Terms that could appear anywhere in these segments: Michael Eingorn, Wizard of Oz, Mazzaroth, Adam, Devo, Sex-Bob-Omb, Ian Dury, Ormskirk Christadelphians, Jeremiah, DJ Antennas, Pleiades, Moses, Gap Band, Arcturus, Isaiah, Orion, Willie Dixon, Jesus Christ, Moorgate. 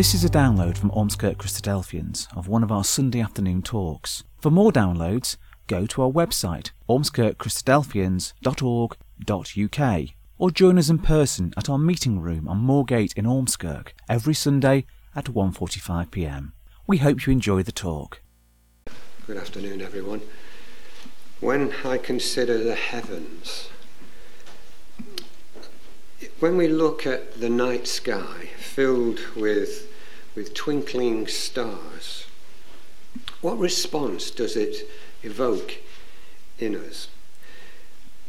This is a download from Ormskirk Christadelphians of one of our Sunday afternoon talks. For more downloads, go to our website ormskirkchristadelphians.org.uk or join us in person at our meeting room on Moorgate in Ormskirk every Sunday at 1:45 p.m. We hope you enjoy the talk. Good afternoon, everyone. When I consider the heavens, when we look at the night sky filled with twinkling stars, what response does it evoke in us?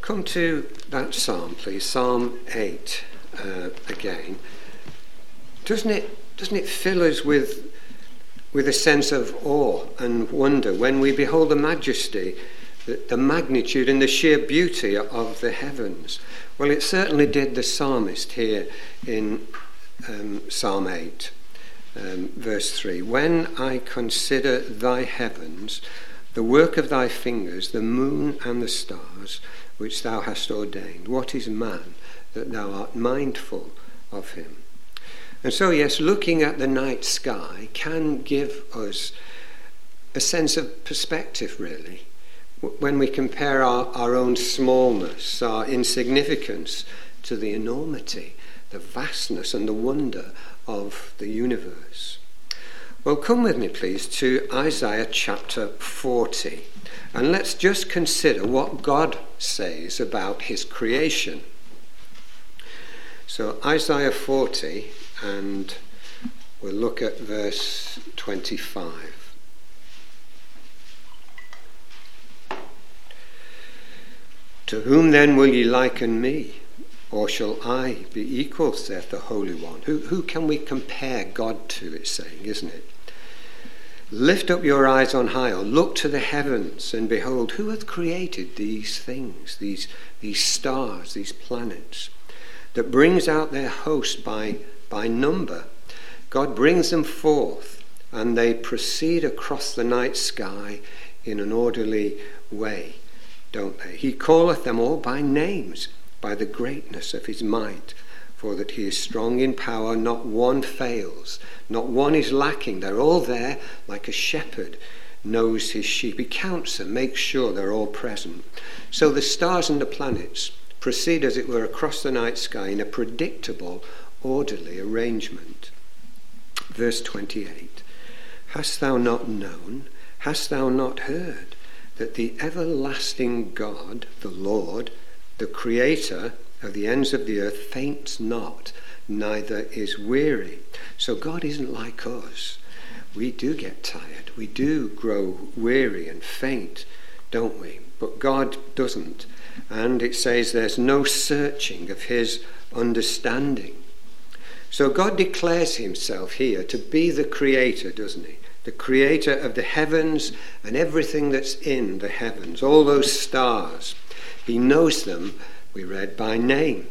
Come to that psalm, please, Psalm 8 again. Doesn't it fill us with a sense of awe and wonder when we behold the majesty, the magnitude and the sheer beauty of the heavens? Well, it certainly did the psalmist here in Psalm 8, verse 3. When I consider thy heavens, the work of thy fingers, the moon and the stars, which thou hast ordained. What is man that thou art mindful of him? And so, yes, looking at the night sky can give us a sense of perspective, really, when we compare our own smallness, our insignificance, to the enormity, the vastness and the wonder of the universe. Well, come with me, please, to Isaiah chapter 40, and let's just consider what God says about his creation. So Isaiah 40, and we'll look at verse 25. To whom then will ye liken me? Or shall I be equal, saith the Holy One? Who can we compare God to, it's saying, isn't it? Lift up your eyes on high, or look to the heavens, and behold, who hath created these things, these stars, these planets, that brings out their host by number? God brings them forth, and they proceed across the night sky in an orderly way, don't they? He calleth them all by names, by the greatness of his might, for that he is strong in power, not one fails, not one is lacking. They're all there, like a shepherd knows his sheep. He counts them, makes sure they're all present. So the stars and the planets proceed, as it were, across the night sky in a predictable, orderly arrangement. Verse 28, hast thou not known, hast thou not heard, that the everlasting God, the Lord, the creator of the ends of the earth, faints not, neither is weary. So God isn't like us. We do get tired. We do grow weary and faint, don't we? But God doesn't. And it says there's no searching of his understanding. So God declares himself here to be the creator, doesn't he? The creator of the heavens and everything that's in the heavens, all those stars. He knows them, we read, by name,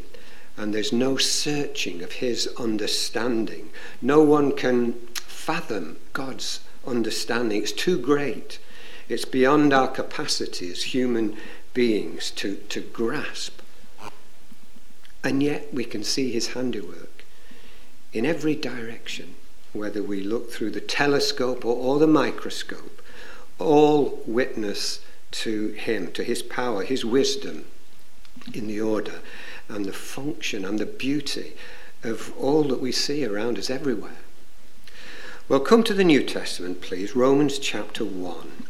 and there's no searching of his understanding. No one can fathom God's understanding. It's too great. It's beyond our capacity as human beings to grasp. And yet we can see his handiwork in every direction, whether we look through the telescope or the microscope. All witness to him, to his power, his wisdom in the order and the function and the beauty of all that we see around us everywhere. Well, come to the New Testament, please, Romans chapter 1.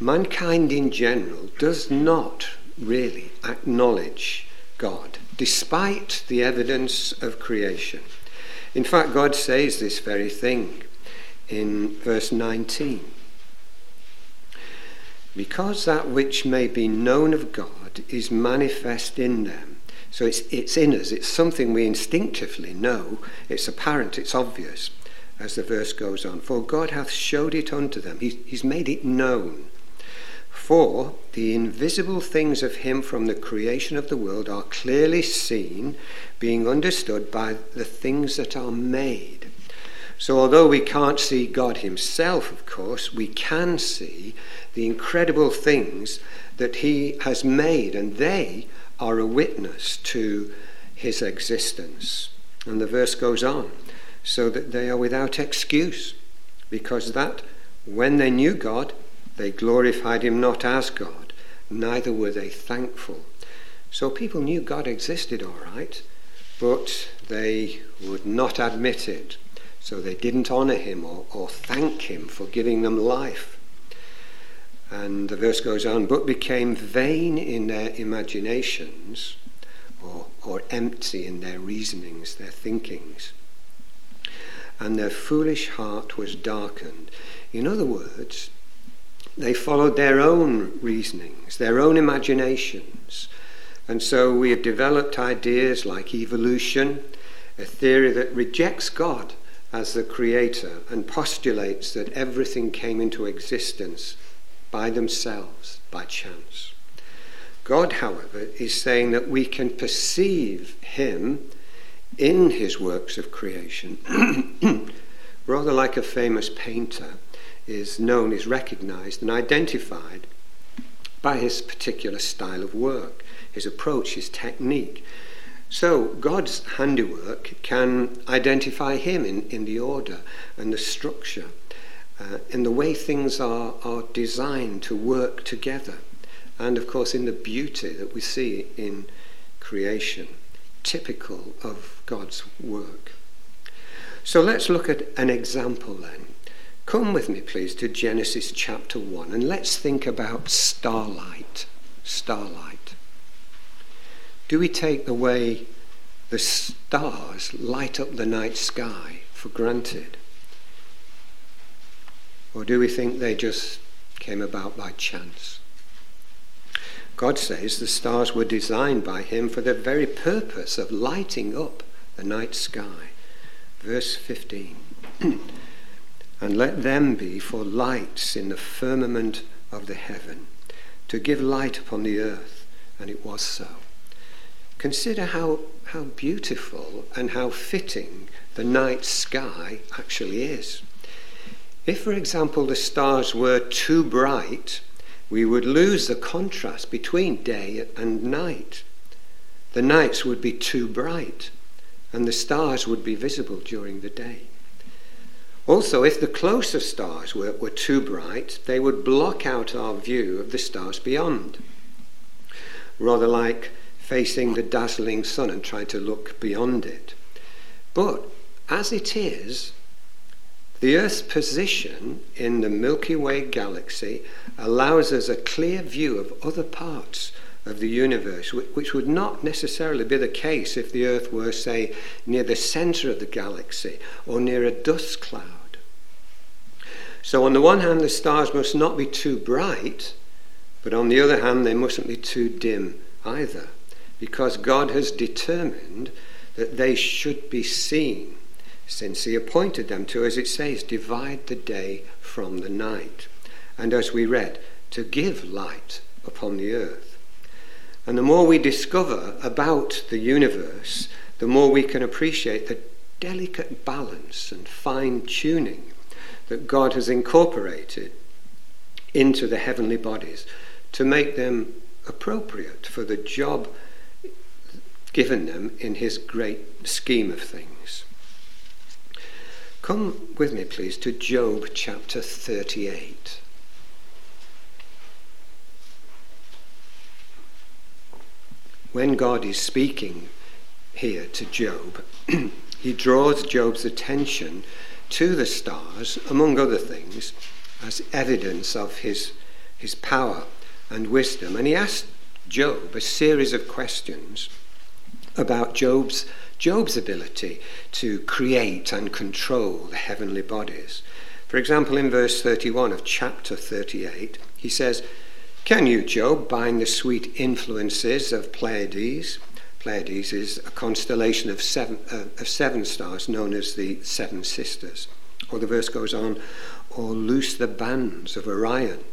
Mankind in general does not really acknowledge God, despite the evidence of creation. In fact, God says this very thing in verse 19. Because that which may be known of God is manifest in them. So it's in us. It's something we instinctively know. It's apparent. It's obvious, as the verse goes on. For God hath showed it unto them. He's made it known. For the invisible things of him from the creation of the world are clearly seen, being understood by the things that are made. So although we can't see God himself, of course, we can see the incredible things that he has made, and they are a witness to his existence. And the verse goes on. so that they are without excuse, because that when they knew God, they glorified him not as God, neither were they thankful. So people knew God existed, all right, but they would not admit it. So they didn't honour him or thank him for giving them life. And the verse goes on, but became vain in their imaginations, or empty in their reasonings, their thinkings. And their foolish heart was darkened. In other words, they followed their own reasonings, their own imaginations. And so we have developed ideas like evolution, a theory that rejects God as the creator and postulates that everything came into existence by themselves, by chance. God, however, is saying that we can perceive him in his works of creation, rather like a famous painter is known, is recognized and identified by his particular style of work, his approach, his technique. So God's handiwork can identify him in the order and the structure and the way things are designed to work together, and of course in the beauty that we see in creation, typical of God's work. So let's look at an example then. Come with me please to Genesis chapter 1 and let's think about starlight. Do we take the way the stars light up the night sky for granted? Or do we think they just came about by chance? God says the stars were designed by him for the very purpose of lighting up the night sky. Verse 15. And let them be for lights in the firmament of the heaven, to give light upon the earth. And it was so. Consider how beautiful and how fitting the night sky actually is. If, for example, the stars were too bright, we would lose the contrast between day and night. The nights would be too bright, and the stars would be visible during the day. Also, if the closer stars were too bright, they would block out our view of the stars beyond, rather like facing the dazzling sun and trying to look beyond it. But as it is, the Earth's position in the Milky Way galaxy allows us a clear view of other parts of the universe, which would not necessarily be the case if the Earth were, say, near the centre of the galaxy or near a dust cloud. So on the one hand, the stars must not be too bright, but on the other hand, they mustn't be too dim either, because God has determined that they should be seen, since he appointed them to, as it says, divide the day from the night, and as we read, to give light upon the earth. And the more we discover about the universe, the more we can appreciate the delicate balance and fine-tuning that God has incorporated into the heavenly bodies to make them appropriate for the job given them in his great scheme of things. Come with me please to Job chapter 38. When God is speaking here to Job, he draws Job's attention to the stars, among other things, as evidence of his power and wisdom. And he asks Job a series of questions about Job's ability to create and control the heavenly bodies. For example, in verse 31 of chapter 38, he says, "Can you, Job, bind the sweet influences of Pleiades?" Pleiades is a constellation of seven stars known as the Seven Sisters. Or the verse goes on, "Or loose the bands of Orion."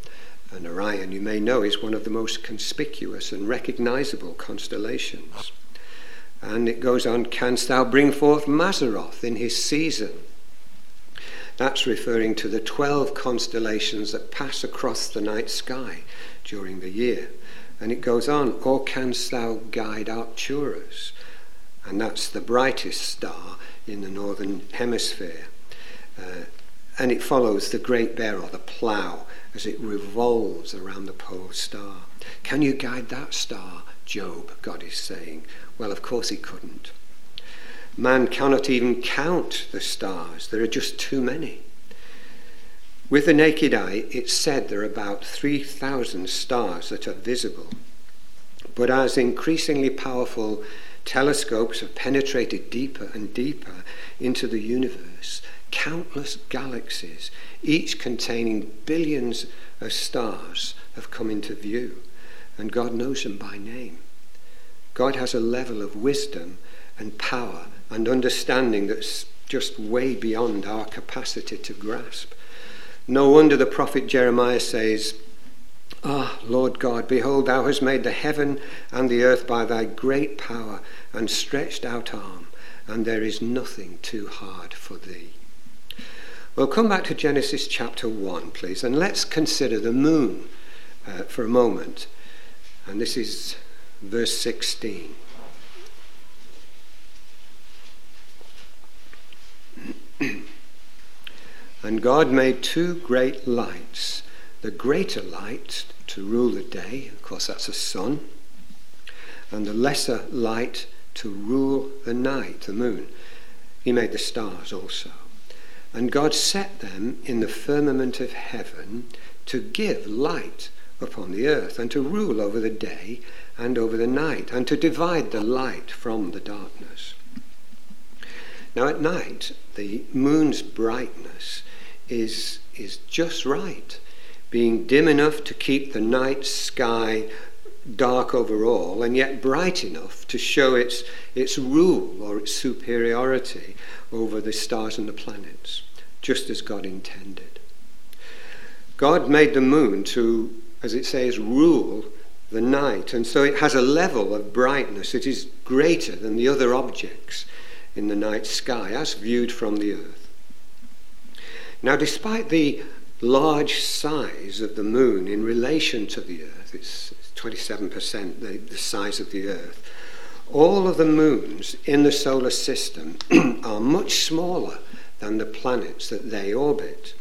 And Orion, you may know, is one of the most conspicuous and recognizable constellations. And it goes on, "Canst thou bring forth Mazzaroth in his season?" That's referring to the 12 constellations that pass across the night sky during the year. And it goes on, "Or canst thou guide Arcturus?" And that's the brightest star in the northern hemisphere. And it follows the great bear, or the plough, as it revolves around the pole star. Can you guide that star, Job? God is saying. Well, of course he couldn't. Man cannot even count the stars. There are just too many. With the naked eye, it's said there are about 3,000 stars that are visible. But as increasingly powerful telescopes have penetrated deeper and deeper into the universe, countless galaxies, each containing billions of stars, have come into view, and God knows them by name. God has a level of wisdom and power and understanding that's just way beyond our capacity to grasp. No wonder the prophet Jeremiah says, "Ah, Lord God, behold, thou hast made the heaven and the earth by thy great power and stretched out arm, and there is nothing too hard for thee." Well, come back to Genesis chapter 1, please, and let's consider the moon for a moment. And this is verse 16. "And God made two great lights, the greater light to rule the day," of course that's a sun, "and the lesser light to rule the night," the moon. He made the stars also. "And God set them in the firmament of heaven to give light upon the earth, and to rule over the day and over the night, and to divide the light from the darkness." Now at night, the moon's brightness is just right, being dim enough to keep the night sky dark overall, and yet bright enough to show its rule or its superiority over the stars and the planets, just as God intended. God made the moon to, as it says, rule the night, and so it has a level of brightness that is greater than the other objects in the night sky, as viewed from the earth. Now, despite the large size of the moon in relation to the earth, it's 27% the size of the earth, all of the moons in the solar system are much smaller than the planets that they orbit.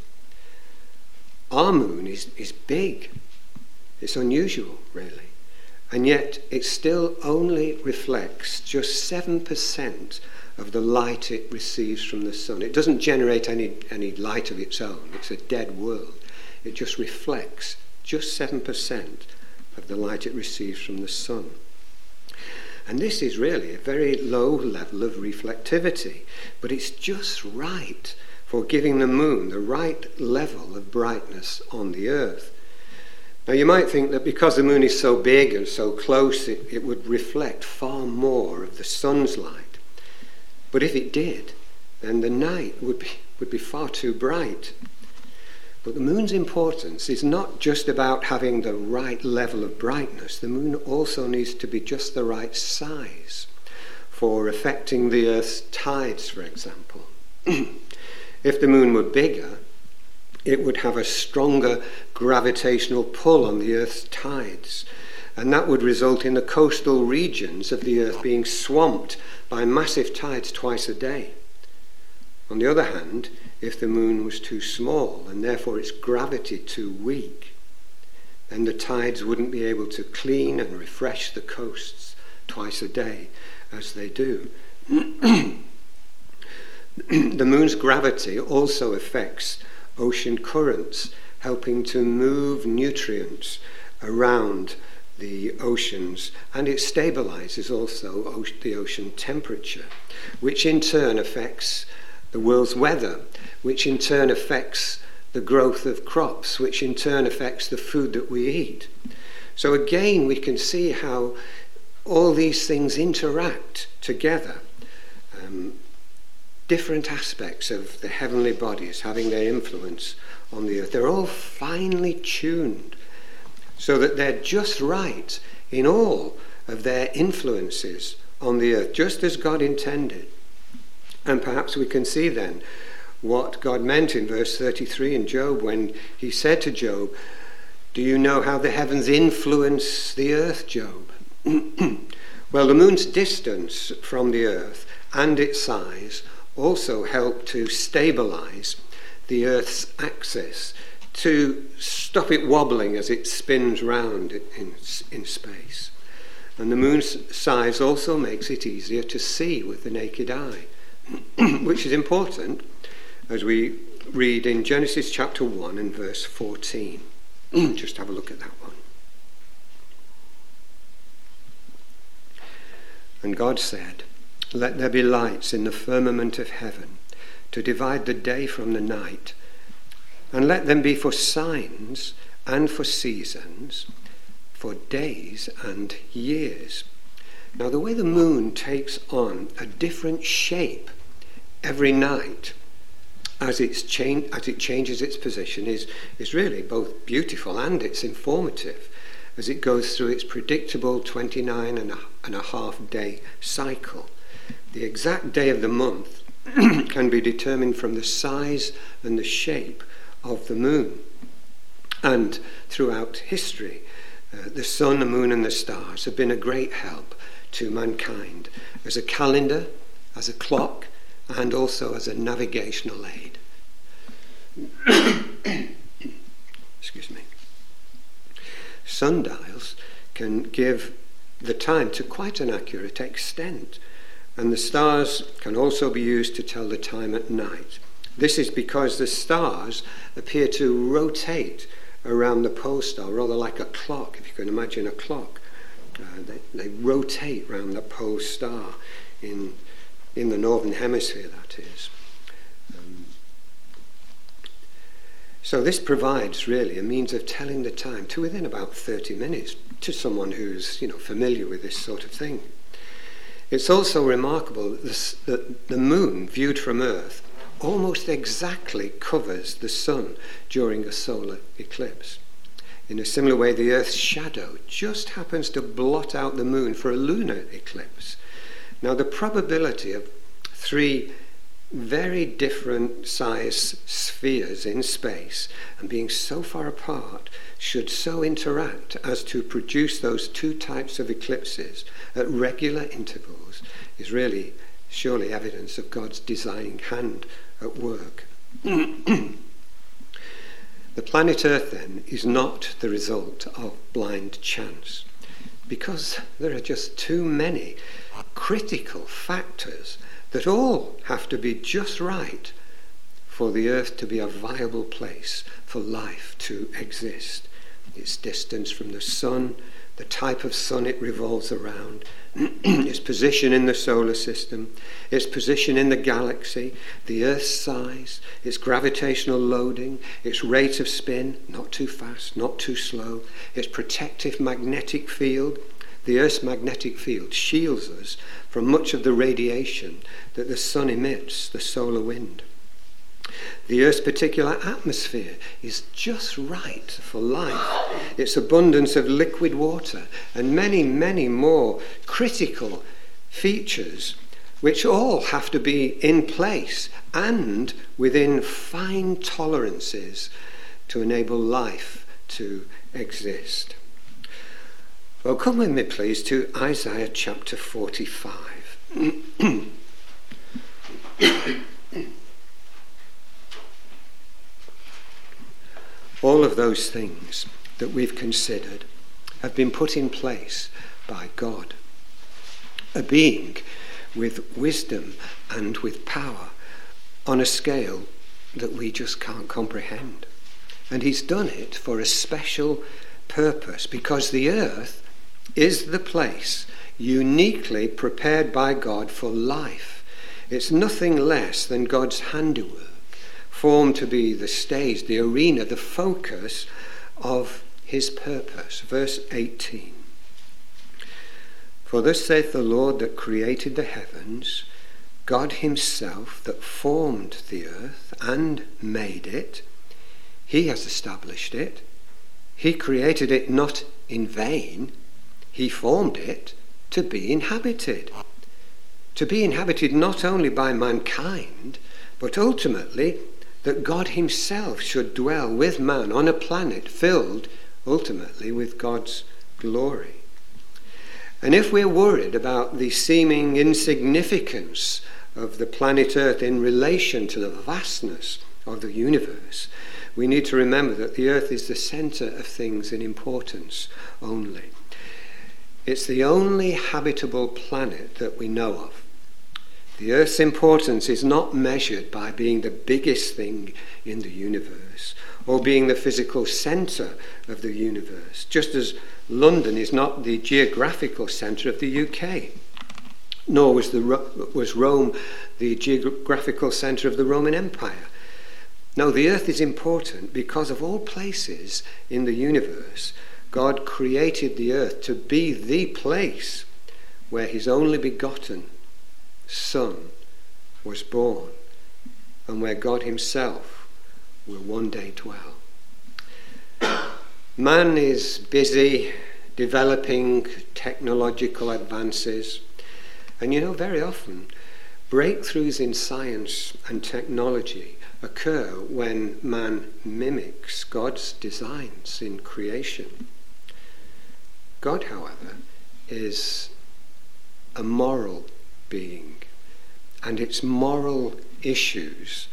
Our moon is big. It's unusual, really. And yet it still only reflects just 7% of the light it receives from the sun. It doesn't generate any light of its own. It's a dead world. It just reflects just 7% of the light it receives from the sun. And this is really a very low level of reflectivity, but it's just right for giving the moon the right level of brightness on the earth. Now you might think that because the moon is so big and so close, it would reflect far more of the sun's light. But if it did, then the night would be far too bright. But the moon's importance is not just about having the right level of brightness. The moon also needs to be just the right size for affecting the Earth's tides, for example. If the moon were bigger, it would have a stronger gravitational pull on the Earth's tides, and that would result in the coastal regions of the Earth being swamped by massive tides twice a day. On the other hand, if the moon was too small, and therefore its gravity too weak, then the tides wouldn't be able to clean and refresh the coasts twice a day, as they do. The moon's gravity also affects ocean currents, helping to move nutrients around the oceans, and it stabilizes also the ocean temperature, which in turn affects the world's weather, which in turn affects the growth of crops, which in turn affects the food that we eat. So again, we can see how all these things interact together. Different aspects of the heavenly bodies having their influence on the earth. They're all finely tuned, so that they're just right in all of their influences on the earth, just as God intended. And perhaps we can see then what God meant in verse 33 in Job, when he said to Job, "Do you know how the heavens influence the earth, Job?" Well, the moon's distance from the earth and its size also help to stabilize the Earth's axis, to stop it wobbling as it spins round in space. And the moon's size also makes it easier to see with the naked eye, which is important as we read in Genesis chapter 1 and verse 14. Just have a look at that one. And God said, "Let there be lights in the firmament of heaven to divide the day from the night, and let them be for signs and for seasons, for days and years." Now, the way the moon takes on a different shape every night as it changes its position is really both beautiful and it's informative, as it goes through its predictable 29 and a half day cycle. The exact day of the month can be determined from the size and the shape of the moon. And throughout history, the sun, the moon and the stars have been a great help to mankind as a calendar, as a clock, and also as a navigational aid. Excuse me. Sundials can give the time to quite an accurate extent, and the stars can also be used to tell the time at night. This is because the stars appear to rotate around the pole star, rather like a clock, if you can imagine a clock. They rotate around the pole star in the northern hemisphere, that is. So this provides really a means of telling the time to within about 30 minutes to someone who's familiar with this sort of thing. It's also remarkable that the moon, viewed from Earth, almost exactly covers the sun during a solar eclipse. In a similar way, the Earth's shadow just happens to blot out the moon for a lunar eclipse. Now, the probability of three very different size spheres in space and being so far apart should so interact as to produce those two types of eclipses at regular intervals is really surely evidence of God's designing hand at work. The planet Earth, then, is not the result of blind chance, because there are just too many critical factors that all have to be just right for the Earth to be a viable place for life to exist. Its distance from the sun, the type of sun it revolves around, its position in the solar system, its position in the galaxy, the Earth's size, its gravitational loading, its rate of spin, not too fast, not too slow, its protective magnetic field. The Earth's magnetic field shields us from much of the radiation that the sun emits, the solar wind. The Earth's particular atmosphere is just right for life. Its abundance of liquid water and many, many more critical features which all have to be in place and within fine tolerances to enable life to exist. Well, come with me, please, to Isaiah chapter 45. All of those things that we've considered have been put in place by God, a being with wisdom and with power on a scale that we just can't comprehend. And he's done it for a special purpose, because the earth is the place uniquely prepared by God for life. It's nothing less than God's handiwork, formed to be the stage, the arena, the focus of his purpose. Verse 18. "For thus saith the Lord that created the heavens, God himself that formed the earth and made it. He has established it. He created it not in vain. He formed it to be inhabited." To be inhabited not only by mankind, but ultimately that God himself should dwell with man on a planet filled ultimately with God's glory. And if we're worried about the seeming insignificance of the planet Earth in relation to the vastness of the universe, we need to remember that the Earth is the center of things in importance only. It's the only habitable planet that we know of. The Earth's importance is not measured by being the biggest thing in the universe or being the physical center of the universe, just as London is not the geographical center of the UK, nor was Rome the geographical center of the Roman Empire. No, the Earth is important because of all places in the universe, God created the Earth to be the place where his only begotten Son was born and where God himself will one day dwell. Man is busy developing technological advances, and very often breakthroughs in science and technology occur when man mimics God's designs in creation. God, however, is a moral being, and it's moral issues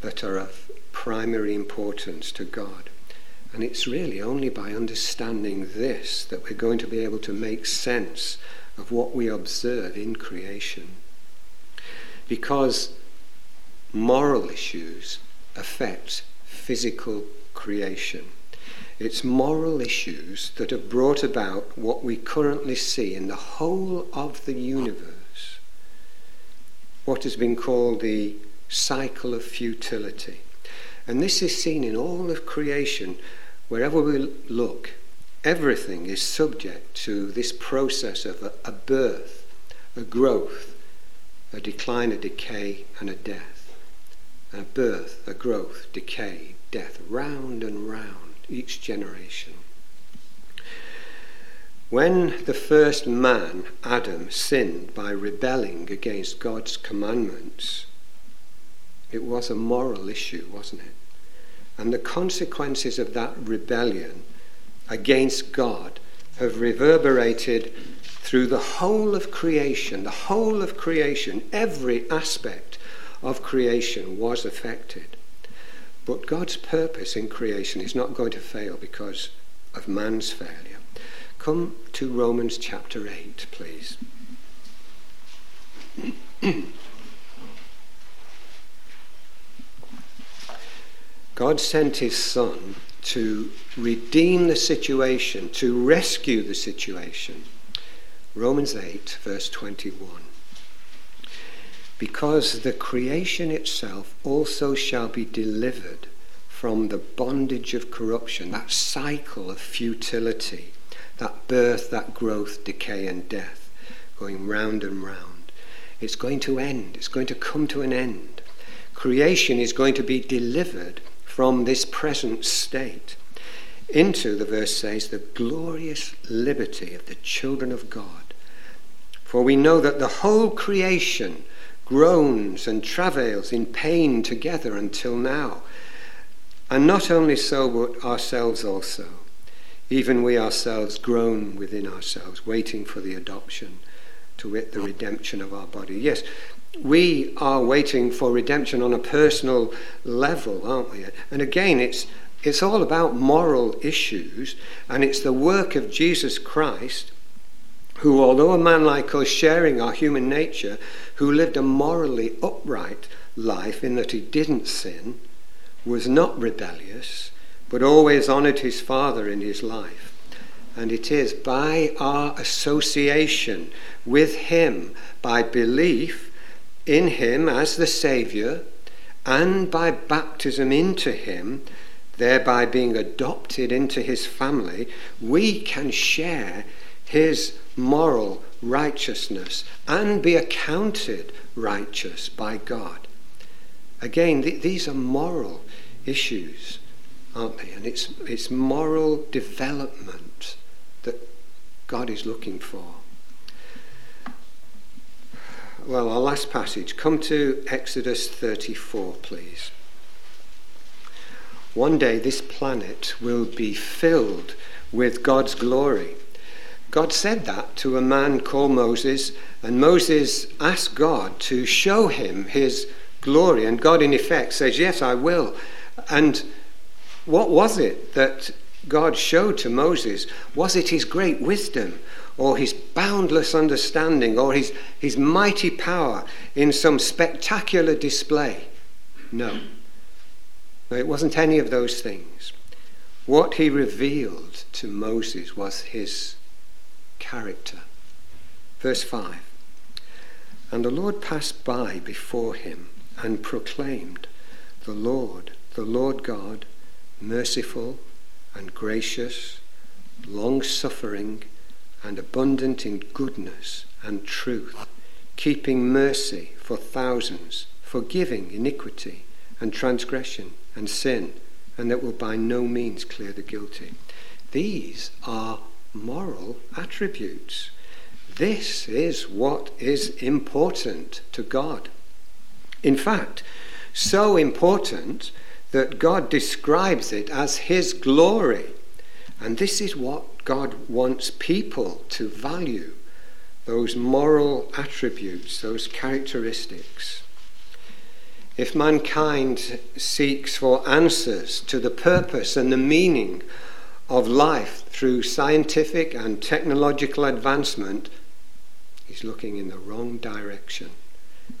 that are of primary importance to God. And it's really only by understanding this that we're going to be able to make sense of what we observe in creation, because moral issues affect physical creation. It's moral issues that have brought about what we currently see in the whole of the universe, what has been called the cycle of futility. And this is seen in all of creation. Wherever we look, everything is subject to this process of a birth, a growth, a decline, a decay, and a death. A birth, a growth, decay, death, round and round, each generation. When the first man, Adam, sinned by rebelling against God's commandments, it was a moral issue, wasn't it? And the consequences of that rebellion against God have reverberated through the whole of creation. The whole of creation, every aspect of creation was affected. But God's purpose in creation is not going to fail because of man's failure. Come to Romans chapter 8, please. God sent his Son to redeem the situation, to rescue the situation. Romans 8, verse 21. Because the creation itself also shall be delivered from the bondage of corruption, that cycle of futility, that birth, that growth, decay and death, going round and round. It's going to end. It's going to come to an end. Creation is going to be delivered from this present state into, the verse says, the glorious liberty of the children of God. For we know that the whole creation groans and travails in pain together until now. And not only so, but ourselves also. Even we ourselves groan within ourselves, waiting for the adoption, to wit, the redemption of our body. Yes, we are waiting for redemption on a personal level, aren't we? And again, it's all about moral issues, and it's the work of Jesus Christ, who, although a man like us sharing our human nature, who lived a morally upright life in that he didn't sin, was not rebellious, but always honoured his Father in his life. And it is by our association with him, by belief in him as the Saviour, and by baptism into him, thereby being adopted into his family, we can share his moral righteousness and be accounted righteous by God. Again, these are moral issues, aren't they? And it's moral development that God is looking for. Well, our last passage, come to Exodus 34, please. One day this planet will be filled with God's glory. God said that to a man called Moses, and Moses asked God to show him his glory, and God in effect says, yes, I will. And what was it that God showed to Moses? Was it his great wisdom, or his boundless understanding, or his mighty power in some spectacular display? No. No, it wasn't any of those things. What he revealed to Moses was his character. Verse 5. And the Lord passed by before him and proclaimed, the Lord God, merciful and gracious, long-suffering and abundant in goodness and truth, keeping mercy for thousands, forgiving iniquity and transgression and sin, and that will by no means clear the guilty. These are moral attributes. This is what is important to God. In fact, so important that God describes it as his glory. And this is what God wants people to value, those moral attributes, those characteristics. If mankind seeks for answers to the purpose and the meaning of life through scientific and technological advancement, he's looking in the wrong direction.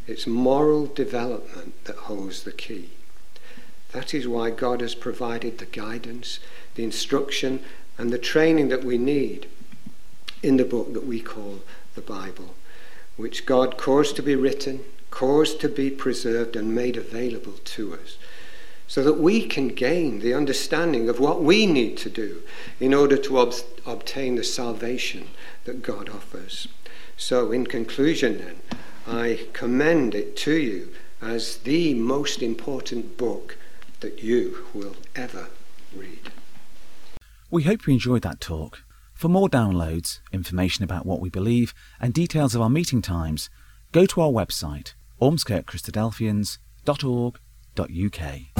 It's moral development that holds the key. That is why God has provided the guidance, the instruction, and the training that we need in the book that we call the Bible, which God caused to be written, caused to be preserved and made available to us, so that we can gain the understanding of what we need to do in order to obtain the salvation that God offers. So in conclusion then, I commend it to you as the most important book that you will ever read. We hope you enjoyed that talk. For more downloads, information about what we believe and details of our meeting times, go to our website, ormskirkchristadelphians.org.uk.